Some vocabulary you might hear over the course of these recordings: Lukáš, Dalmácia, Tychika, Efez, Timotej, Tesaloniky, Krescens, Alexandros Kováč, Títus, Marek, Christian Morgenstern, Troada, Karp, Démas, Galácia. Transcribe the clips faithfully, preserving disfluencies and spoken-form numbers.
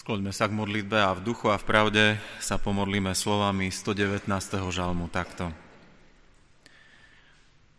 Skloňme sa k modlitbe a v duchu a v pravde sa pomodlíme slovami stodevätnásteho žalmu takto.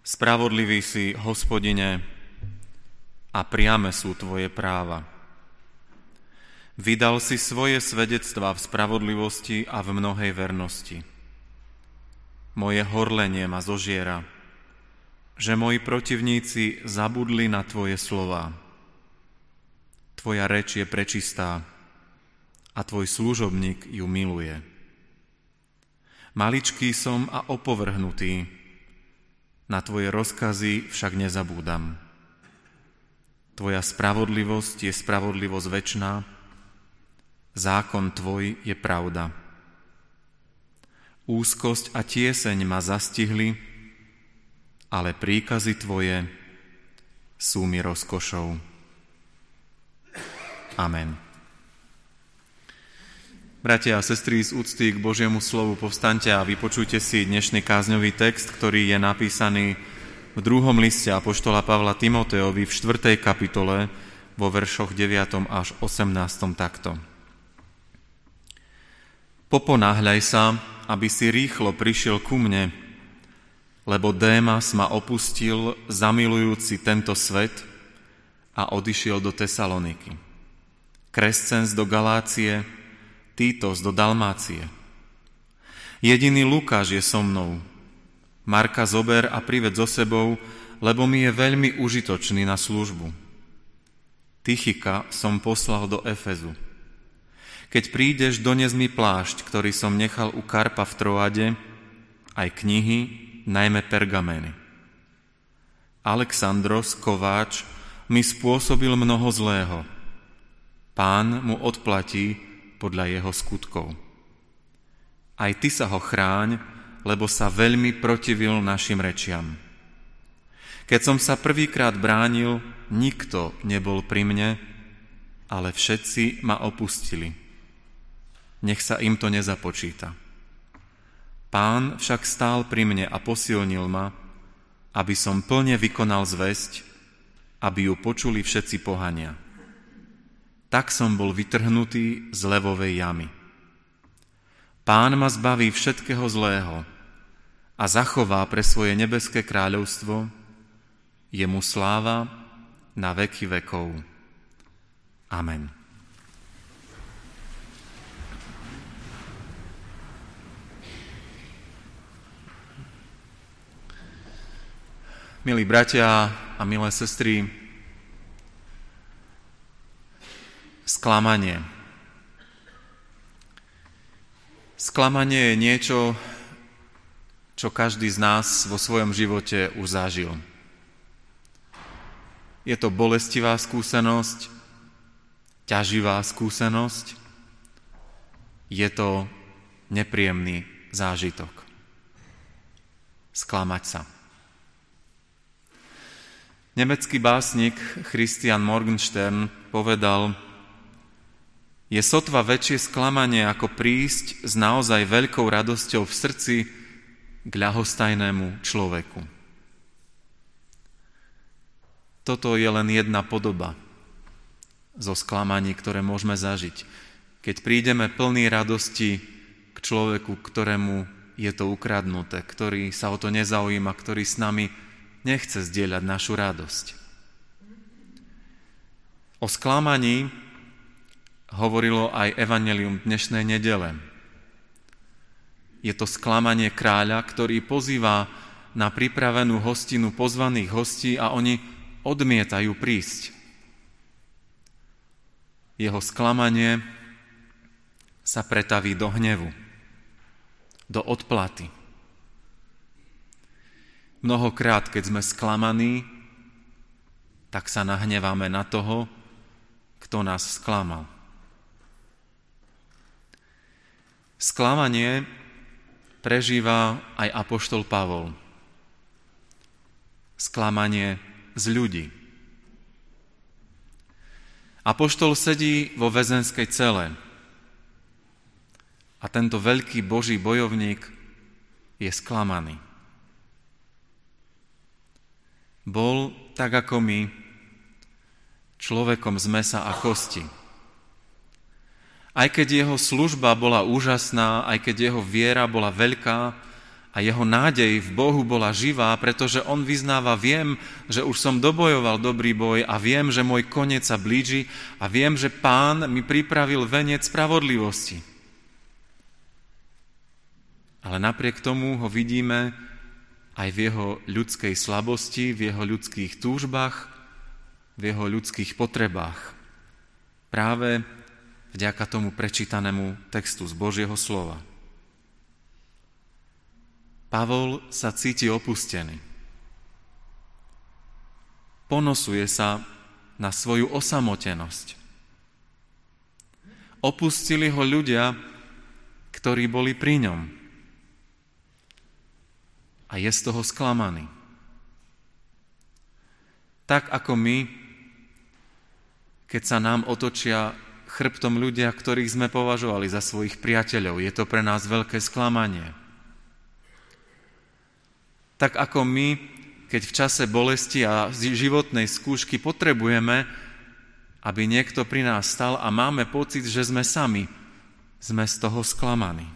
Spravodlivý si, Hospodine, a priame sú tvoje práva. Vydal si svoje svedectvá v spravodlivosti a v mnohej vernosti. Moje horlenie ma zožiera, že moji protivníci zabudli na tvoje slová. Tvoja reč je prečistá a tvoj služobník ju miluje. Maličký som a opovrhnutý, na tvoje rozkazy však nezabúdam. Tvoja spravodlivosť je spravodlivosť večná, zákon tvoj je pravda. Úzkosť a tieseň ma zastihli, ale príkazy tvoje sú mi rozkošou. Amen. Bratia a sestry, z úcty k Božiemu slovu povstaňte a vypočujte si dnešný kázňový text, ktorý je napísaný v druhom liste apoštola Pavla Timotejovi v štvrtej kapitole vo veršoch deviatom až osemnástom takto. Poponáhľaj sa, aby si rýchlo prišiel ku mne, lebo Démas ma opustil, zamilujúci tento svet, a odišiel do Tesaloniky. Krescens do Galácie, Títus do Dalmácie. Jediný Lukáš je so mnou. Marka zober a prived so sebou, lebo mi je veľmi užitočný na službu. Tychika som poslal do Efezu. Keď prídeš, dones mi plášť, ktorý som nechal u Karpa v Troade, aj knihy, najmä pergamény. Alexandros Kováč mi spôsobil mnoho zlého. Pán mu odplatí podľa jeho skutkov. Aj ty sa ho chráň, lebo sa veľmi protivil našim rečiam. Keď som sa prvýkrát bránil, nikto nebol pri mne, ale všetci ma opustili. Nech sa im to nezapočíta. Pán však stál pri mne a posilnil ma, aby som plne vykonal zvesť, aby ju počuli všetci pohania. Tak som bol vytrhnutý z levovej jamy. Pán ma zbaví všetkého zlého a zachová pre svoje nebeské kráľovstvo, jemu sláva na veky vekov. Amen. Milí bratia a milé sestry, Sklamanie. Sklamanie je niečo, čo každý z nás vo svojom živote už zažil. Je to bolestivá skúsenosť, ťaživá skúsenosť, je to nepríjemný zážitok. Sklamať sa. Nemecký básnik Christian Morgenstern povedal: je sotva väčšie sklamanie, ako prísť s naozaj veľkou radosťou v srdci k ľahostajnému človeku. Toto je len jedna podoba zo sklamaní, ktoré môžeme zažiť, keď prídeme plný radosti k človeku, ktorému je to ukradnuté, ktorý sa o to nezaujíma, ktorý s nami nechce zdieľať našu radosť. O sklamaní hovorilo aj evanjelium dnešnej nedele. Je to sklamanie kráľa, ktorý pozýva na pripravenú hostinu pozvaných hostí a oni odmietajú prísť. Jeho sklamanie sa pretaví do hnevu, do odplaty. Mnohokrát, keď sme sklamaní, tak sa nahneváme na toho, kto nás sklamal. Sklamanie prežíva aj apoštol Pavol. Sklamanie z ľudí. Apoštol sedí vo väzenskej cele a tento veľký Boží bojovník je sklamaný. Bol, tak ako my, človekom z mäsa a kosti. Aj keď jeho služba bola úžasná, aj keď jeho viera bola veľká a jeho nádej v Bohu bola živá, pretože on vyznáva, viem, že už som dobojoval dobrý boj a viem, že môj koniec sa blíži a viem, že Pán mi pripravil venec spravodlivosti. Ale napriek tomu ho vidíme aj v jeho ľudskej slabosti, v jeho ľudských túžbách, v jeho ľudských potrebách. Práve vďaka tomu prečítanému textu z Božieho slova. Pavol sa cíti opustený. Ponosuje sa na svoju osamotenosť. Opustili ho ľudia, ktorí boli pri ňom. A je z toho sklamaný. Tak ako my, keď sa nám otočia chrbtom ľudia, ktorých sme považovali za svojich priateľov. Je to pre nás veľké sklamanie. Tak ako my, keď v čase bolesti a životnej skúšky potrebujeme, aby niekto pri nás stal a máme pocit, že sme sami, sme z toho sklamaní.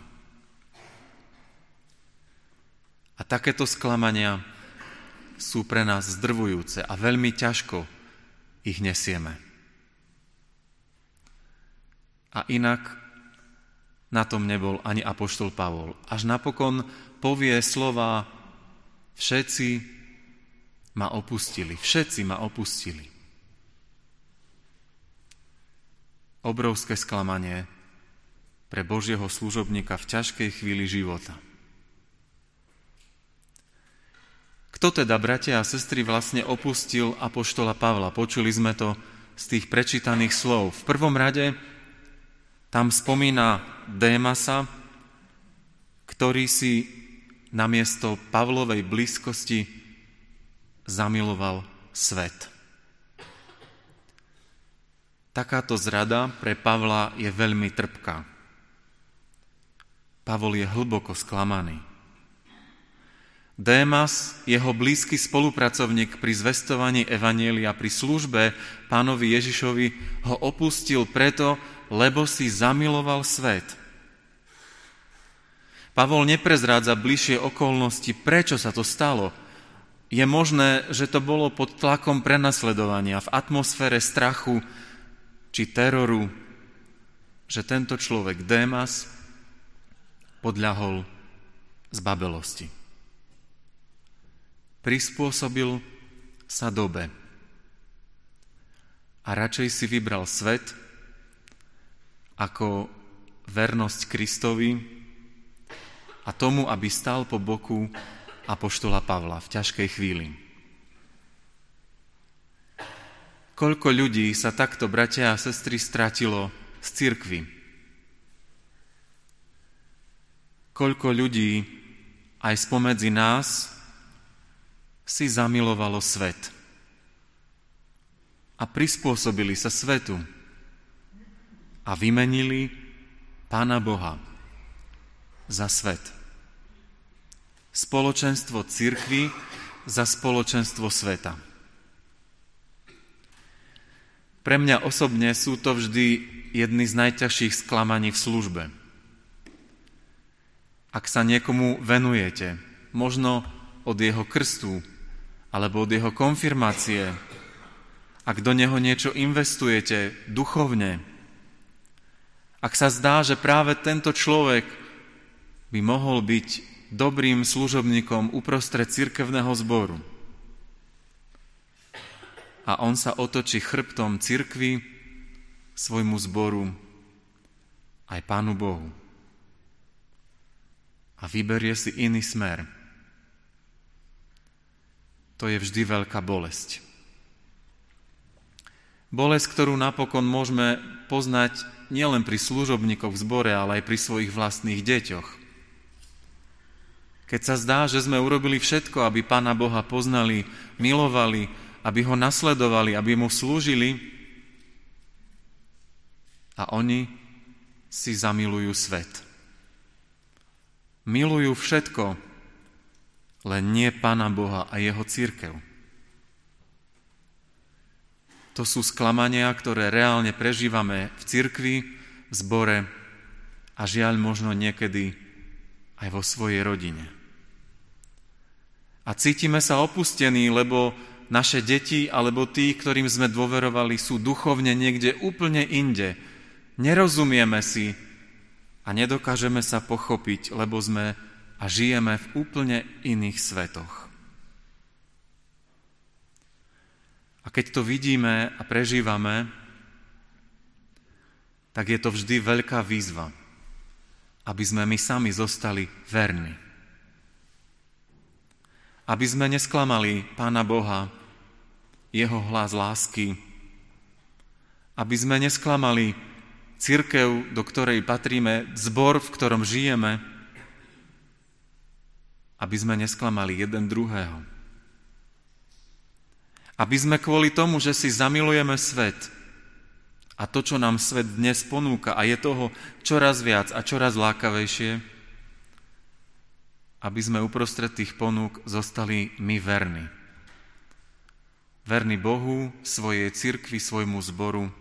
A takéto sklamania sú pre nás zdrvujúce a veľmi ťažko ich nesieme. A inak na tom nebol ani apoštol Pavol. Až napokon povie slova: všetci ma opustili, všetci ma opustili. Obrovské sklamanie pre Božieho služobníka v ťažkej chvíli života. Kto teda, bratia a sestry, vlastne opustil apoštola Pavla? Počuli sme to z tých prečítaných slov. V prvom rade tam spomína Démasa, ktorý si namiesto Pavlovej blízkosti zamiloval svet. Takáto zrada pre Pavla je veľmi trpká. Pavol je hlboko sklamaný. Démas, jeho blízky spolupracovník pri zvestovaní evanjelia, pri službe Pánovi Ježišovi, ho opustil preto, lebo si zamiloval svet. Pavol neprezrádza bližšie okolnosti, prečo sa to stalo. Je možné, že to bolo pod tlakom prenasledovania, v atmosfére strachu či teroru, že tento človek Démas podľahol zbabelosti. Prispôsobil sa dobe a radšej si vybral svet ako vernosť Kristovi a tomu, aby stál po boku apoštola Pavla v ťažkej chvíli. Koľko ľudí sa takto, bratia a sestry, stratilo z cirkvi? Koľko ľudí aj spomedzi nás si zamilovalo svet a prispôsobili sa svetu a vymenili Pána Boha za svet. Spoločenstvo cirkvi za spoločenstvo sveta. Pre mňa osobne sú to vždy jedny z najťažších sklamaní v službe. Ak sa niekomu venujete, možno od jeho krstu alebo od jeho konfirmácie, ak do neho niečo investujete duchovne, ak sa zdá, že práve tento človek by mohol byť dobrým služobníkom uprostred cirkevného zboru a on sa otočí chrbtom cirkvi, svojmu zboru, aj Pánu Bohu a vyberie si iný smer. To je vždy veľká bolesť. Bolesť, ktorú napokon môžeme poznať nielen pri služobníkoch v zbore, ale aj pri svojich vlastných deťoch. Keď sa zdá, že sme urobili všetko, aby Pána Boha poznali, milovali, aby ho nasledovali, aby mu slúžili, a oni si zamilujú svet. Milujú všetko, len nie Pána Boha a jeho cirkev. To sú sklamania, ktoré reálne prežívame v cirkvi, v v zbore a žiaľ možno niekedy aj vo svojej rodine. A cítime sa opustení, lebo naše deti alebo tí, ktorým sme dôverovali, sú duchovne niekde úplne inde. Nerozumieme si a nedokážeme sa pochopiť, lebo sme a žijeme v úplne iných svetoch. A keď to vidíme a prežívame, tak je to vždy veľká výzva, aby sme my sami zostali verní. Aby sme nesklamali Pána Boha, jeho hlas lásky. Aby sme nesklamali cirkev, do ktorej patríme, zbor, v ktorom žijeme. Aby sme nesklamali jeden druhého. Aby sme kvôli tomu, že si zamilujeme svet a to, čo nám svet dnes ponúka a je toho čoraz viac a čoraz lákavejšie, aby sme uprostred tých ponúk zostali my verní. Verní Bohu, svojej cirkvi, svojmu zboru,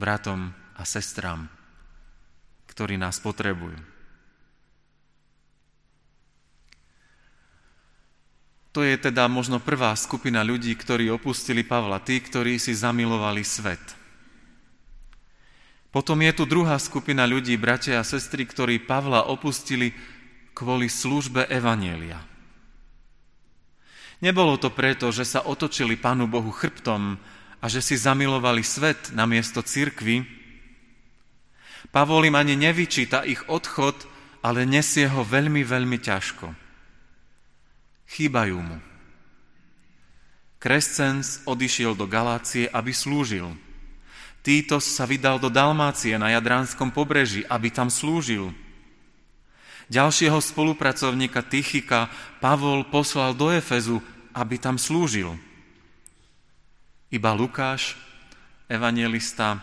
bratom a sestram, ktorí nás potrebujú. To je teda možno prvá skupina ľudí, ktorí opustili Pavla, tí, ktorí si zamilovali svet. Potom je tu druhá skupina ľudí, bratia a sestry, ktorí Pavla opustili kvôli službe evanjelia. Nebolo to preto, že sa otočili Pánu Bohu chrbtom a že si zamilovali svet namiesto cirkvi. Pavol im ani nevyčíta ich odchod, ale nesie ho veľmi, veľmi ťažko. Chýbajú mu. Krescens odišiel do Galácie, aby slúžil. Títus sa vydal do Dalmácie na Jadránskom pobreží, aby tam slúžil. Ďalšieho spolupracovníka Tychika Pavol poslal do Efezu, aby tam slúžil. Iba Lukáš, evanjelista,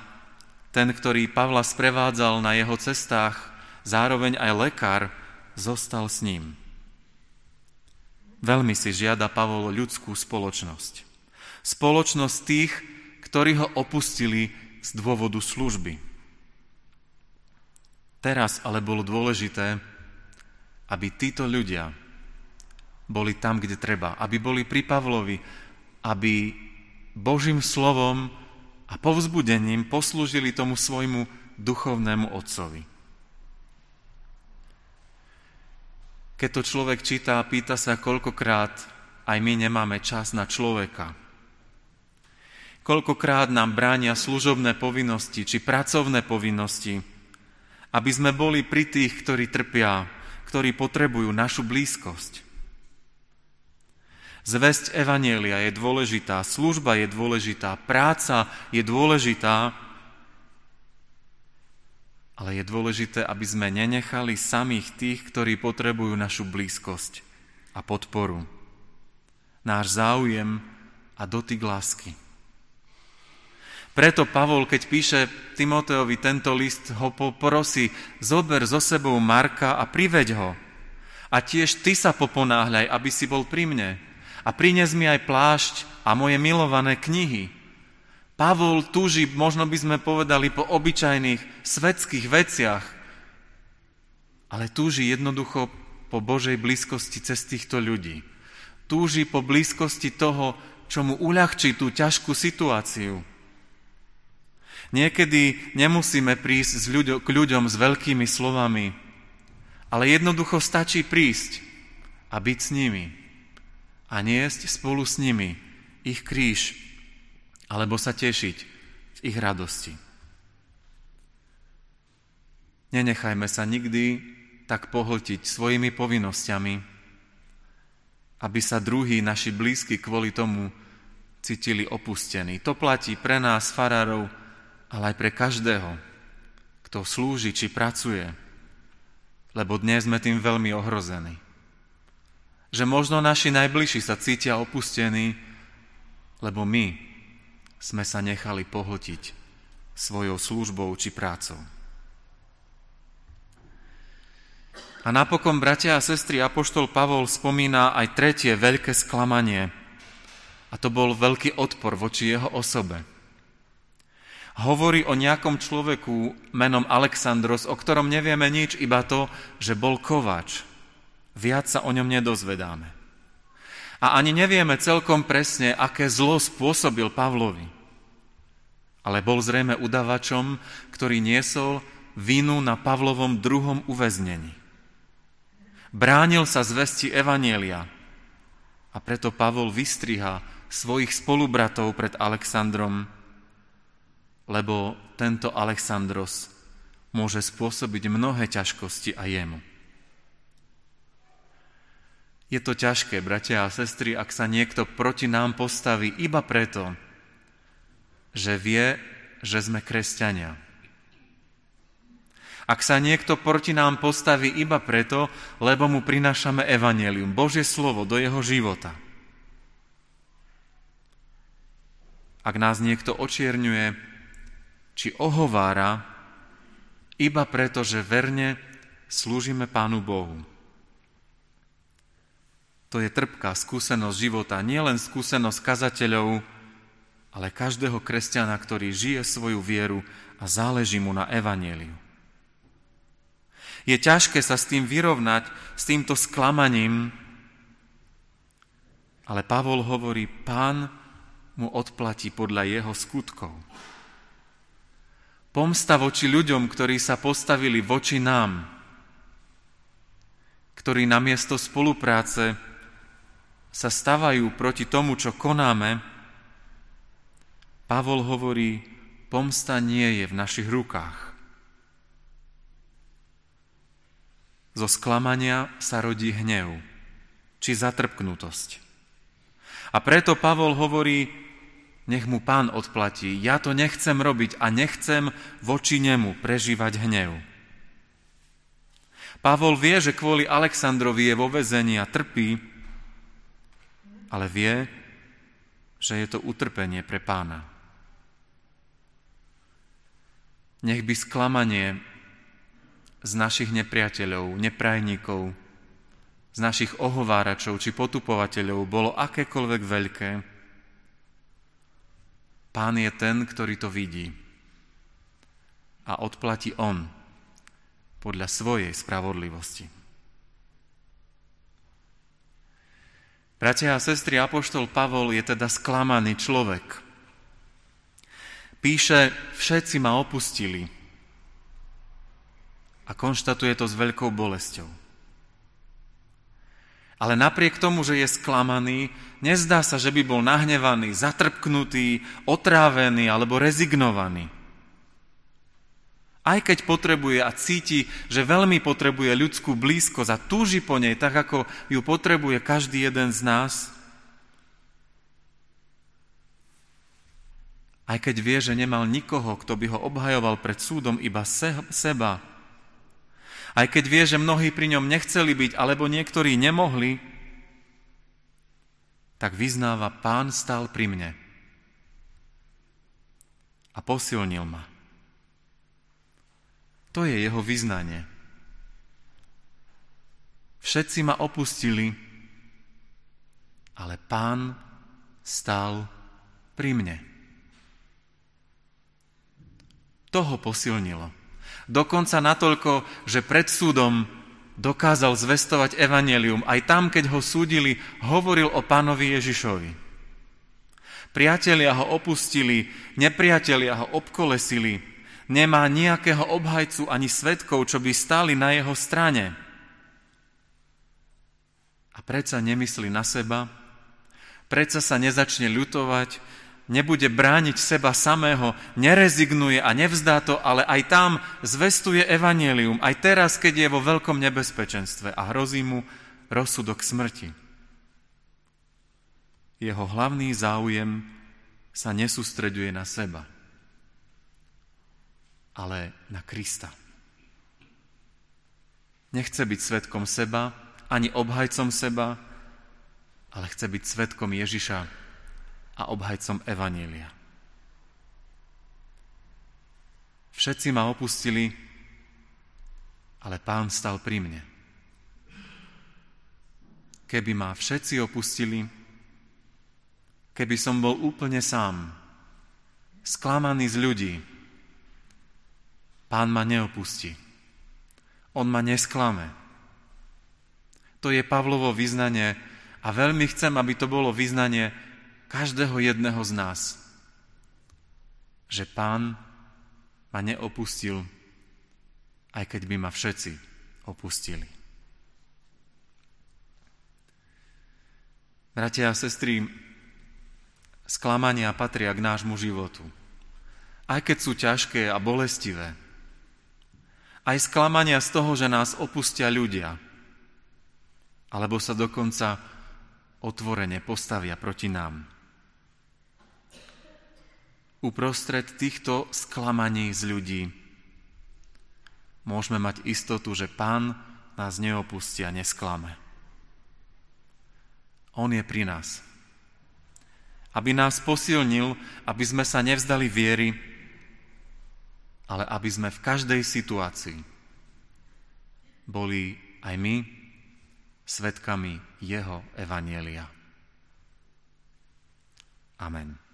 ten, ktorý Pavla sprevádzal na jeho cestách, zároveň aj lekár, zostal s ním. Veľmi si žiada Pavol ľudskú spoločnosť. Spoločnosť tých, ktorí ho opustili z dôvodu služby. Teraz ale bolo dôležité, aby títo ľudia boli tam, kde treba. Aby boli pri Pavlovi, aby Božím slovom a povzbudením poslúžili tomu svojmu duchovnému otcovi. Keď to človek číta a pýta sa, koľkokrát aj my nemáme čas na človeka. Koľkokrát nám bránia služobné povinnosti či pracovné povinnosti, aby sme boli pri tých, ktorí trpia, ktorí potrebujú našu blízkosť. Zvesť evanjelia je dôležitá, služba je dôležitá, práca je dôležitá, ale je dôležité, aby sme nenechali samých tých, ktorí potrebujú našu blízkosť a podporu. Náš záujem a dotyk lásky. Preto Pavol, keď píše Timotejovi tento list, ho poprosí, zober so sebou Marka a priveď ho. A tiež ty sa poponáhľaj, aby si bol pri mne. A prines mi aj plášť a moje milované knihy. Pavol túži, možno by sme povedali, po obyčajných svetských veciach, ale túži jednoducho po Božej blízkosti cez týchto ľudí. Túži po blízkosti toho, čo mu uľahčí tú ťažkú situáciu. Niekedy nemusíme prísť k ľuďom s veľkými slovami, ale jednoducho stačí prísť a byť s nimi a niesť spolu s nimi ich kríž, alebo sa tešiť v ich radosti. Nenechajme sa nikdy tak pohltiť svojimi povinnosťami, aby sa druhí, naši blízky, kvôli tomu cítili opustení. To platí pre nás, farárov, ale aj pre každého, kto slúži či pracuje, lebo dnes sme tým veľmi ohrození. Že možno naši najbližší sa cítia opustení, lebo my sme sa nechali pohltiť svojou službou či prácou. A napokon, bratia a sestry, apoštol Pavol spomína aj tretie veľké sklamanie. A to bol veľký odpor voči jeho osobe. hovorí o nejakom človeku menom Alexandros, o ktorom nevieme nič, iba to, že bol kováč. Viac sa o ňom nedozvedáme. A ani nevieme celkom presne, aké zlo spôsobil Pavlovi. Ale bol zrejme udavačom, ktorý niesol vinu na Pavlovom druhom uväznení. Bránil sa zvesti evanjelia a preto Pavol vystriha svojich spolubratov pred Alexandrom, lebo tento Alexandros môže spôsobiť mnohé ťažkosti aj jemu. Je to ťažké, bratia a sestry, ak sa niekto proti nám postaví iba preto, že vie, že sme kresťania. Ak sa niekto proti nám postaví iba preto, lebo mu prinášame evanjelium, Božie slovo do jeho života. Ak nás niekto očierňuje či ohovára iba preto, že verne slúžime Pánu Bohu. To je trpká skúsenosť života, nielen skúsenosť kazateľov, ale každého kresťana, ktorý žije svoju vieru a záleží mu na evanjeliu. Je ťažké sa s tým vyrovnať, s týmto sklamaním, ale Pavol hovorí, Pán mu odplatí podľa jeho skutkov. Pomsta voči ľuďom, ktorí sa postavili voči nám, ktorí namiesto spolupráce sa stavajú proti tomu, čo konáme, Pavol hovorí, pomsta nie je v našich rukách. Zo sklamania sa rodí hnev, či zatrpknutosť. A preto Pavol hovorí, nech mu Pán odplatí, ja to nechcem robiť a nechcem voči nemu prežívať hnev. Pavol vie, že kvôli Alexandrovi je vo väzení a trpí, ale vie, že je to utrpenie pre Pána. Nech by sklamanie z našich nepriateľov, neprajníkov, z našich ohováračov či potupovateľov bolo akékoľvek veľké. Pán je ten, ktorý to vidí a odplatí on podľa svojej spravodlivosti. Bratia a sestry, apoštol Pavol je teda sklamaný človek. Píše, všetci ma opustili a konštatuje to s veľkou bolesťou. Ale napriek tomu, že je sklamaný, nezdá sa, že by bol nahnevaný, zatrpknutý, otrávený alebo rezignovaný. Aj keď potrebuje a cíti, že veľmi potrebuje ľudskú blízkosť a túži po nej, tak ako ju potrebuje každý jeden z nás. Aj keď vie, že nemal nikoho, kto by ho obhajoval pred súdom, iba seba. Aj keď vie, že mnohí pri ňom nechceli byť, alebo niektorí nemohli, tak vyznáva, Pán stál pri mne a posilnil ma. To je jeho vyznanie. Všetci ma opustili, ale Pán stál pri mne. To ho posilnilo. Dokonca natoľko, že pred súdom dokázal zvestovať evanjelium. Aj tam, keď ho súdili, hovoril o Pánovi Ježišovi. Priatelia ho opustili, nepriatelia ho obkolesili. Nemá nejakého obhajcu ani svedkov, čo by stáli na jeho strane. A predsa nemyslí na seba, predsa sa nezačne ľutovať, nebude brániť seba samého, nerezignuje a nevzdá to, ale aj tam zvestuje evanjelium, aj teraz, keď je vo veľkom nebezpečenstve a hrozí mu rozsudok smrti. Jeho hlavný záujem sa nesústreďuje na seba, ale na Krista. Nechce byť svedkom seba, ani obhajcom seba, ale chce byť svedkom Ježiša a obhajcom evanjelia. Všetci ma opustili, ale Pán stal pri mne. Keby ma všetci opustili, keby som bol úplne sám, sklamaný z ľudí. Pán ma neopustí. On ma nesklame. To je Pavlovo vyznanie a veľmi chcem, aby to bolo vyznanie každého jedného z nás. Že Pán ma neopustil, aj keď by ma všetci opustili. Bratia a sestry, sklamania patria k nášmu životu. Aj keď sú ťažké a bolestivé. Aj sklamania z toho, že nás opustia ľudia. Alebo sa dokonca otvorene postavia proti nám. Uprostred týchto sklamaní z ľudí môžeme mať istotu, že Pán nás neopustí a nesklame. On je pri nás. Aby nás posilnil, aby sme sa nevzdali viery, ale aby sme v každej situácii boli aj my svedkami jeho evanjelia. Amen.